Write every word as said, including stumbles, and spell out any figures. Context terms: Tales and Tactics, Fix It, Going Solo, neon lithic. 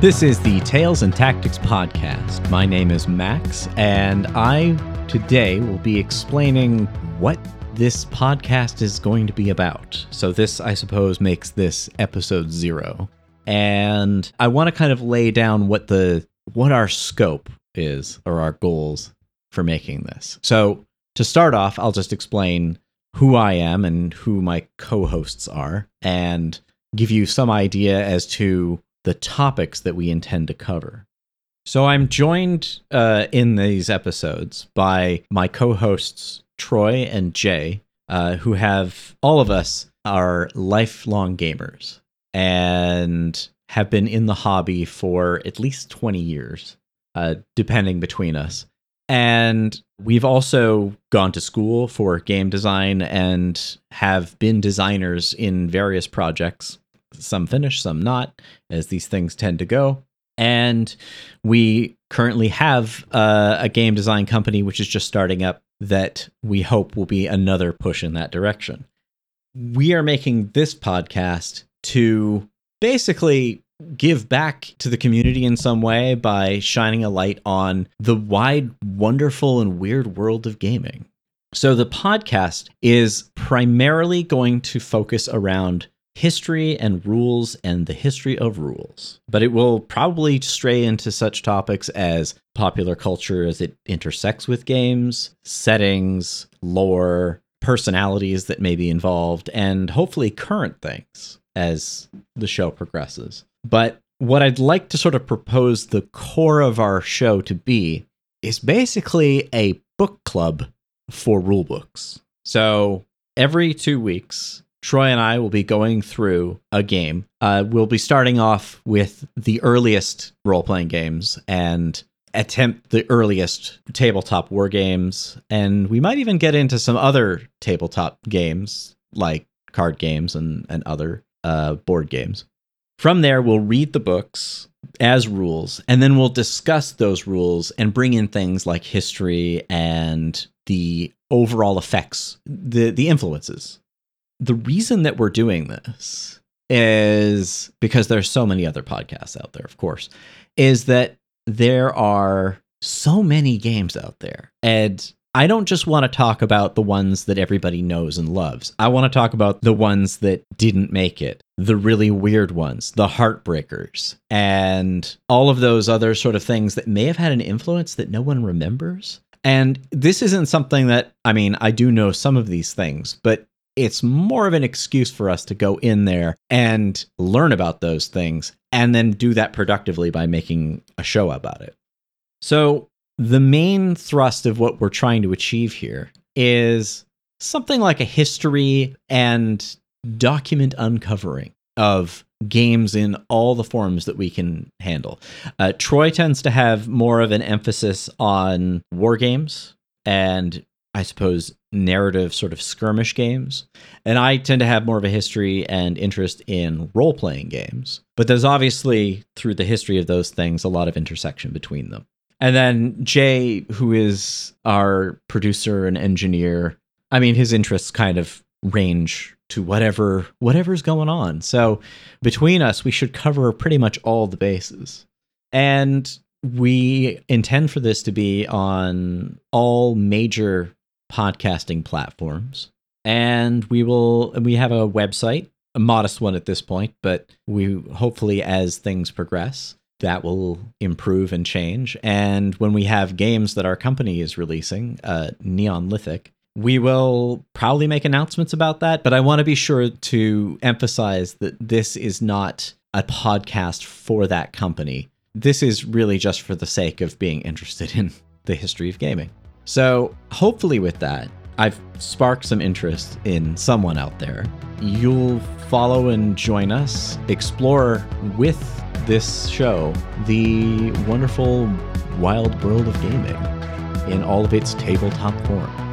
This is the Tales and Tactics podcast. My name is Max, and I today will be explaining what this podcast is going to be about. So this, I suppose, makes this episode zero. And I want to kind of lay down what the what our scope is, or our goals for making this. So to start off, I'll just explain who I am and who my co-hosts are, and give you some idea as to the topics that we intend to cover. So I'm joined uh, in these episodes by my co-hosts Troy and Jay, uh, who have, all of us are lifelong gamers and have been in the hobby for at least twenty years, uh, depending between us. And we've also gone to school for game design and have been designers in various projects, some finished, some not, as these things tend to go. And we currently have uh, a game design company, which is just starting up, that we hope will be another push in that direction. We are making this podcast to basically give back to the community in some way by shining a light on the wide, wonderful, and weird world of gaming. So the podcast is primarily going to focus around history and rules and the history of rules, but it will probably stray into such topics as popular culture as it intersects with games, settings, lore, personalities that may be involved, and hopefully current things as the show progresses. But what I'd like to sort of propose the core of our show to be is basically a book club for rulebooks. So every two weeks, Troy and I will be going through a game. Uh, we'll be starting off with the earliest role-playing games and attempt the earliest tabletop war games. And we might even get into some other tabletop games like card games and, and other uh, board games. From there, we'll read the books as rules, and then we'll discuss those rules and bring in things like history and the overall effects, the, the influences. The reason that we're doing this is because there's so many other podcasts out there, of course, is that there are so many games out there. And I don't just want to talk about the ones that everybody knows and loves. I want to talk about the ones that didn't make it, the really weird ones, the heartbreakers, and all of those other sort of things that may have had an influence that no one remembers. And this isn't something that, I mean, I do know some of these things, but it's more of an excuse for us to go in there and learn about those things and then do that productively by making a show about it. So the main thrust of what we're trying to achieve here is something like a history and document uncovering of games in all the forms that we can handle. Uh, Troy tends to have more of an emphasis on war games and, I suppose, narrative sort of skirmish games. And I tend to have more of a history and interest in role-playing games. But there's obviously, through the history of those things, a lot of intersection between them. And then Jay, who is our producer and engineer, I mean, his interests kind of range to whatever whatever's going on. So between us, we should cover pretty much all the bases. And we intend for this to be on all major podcasting platforms, and we will we have a website, a modest one at this point, but we hopefully, as things progress, that will improve and change. And when we have games that our company is releasing, uh Neon Lithic, we will probably make announcements about that. But I want to be sure to emphasize that this is not a podcast for that company. This is really just for the sake of being interested in the history of gaming. So hopefully with that, I've sparked some interest in someone out there. You'll follow and join us, explore with this show the wonderful wild world of gaming in all of its tabletop form.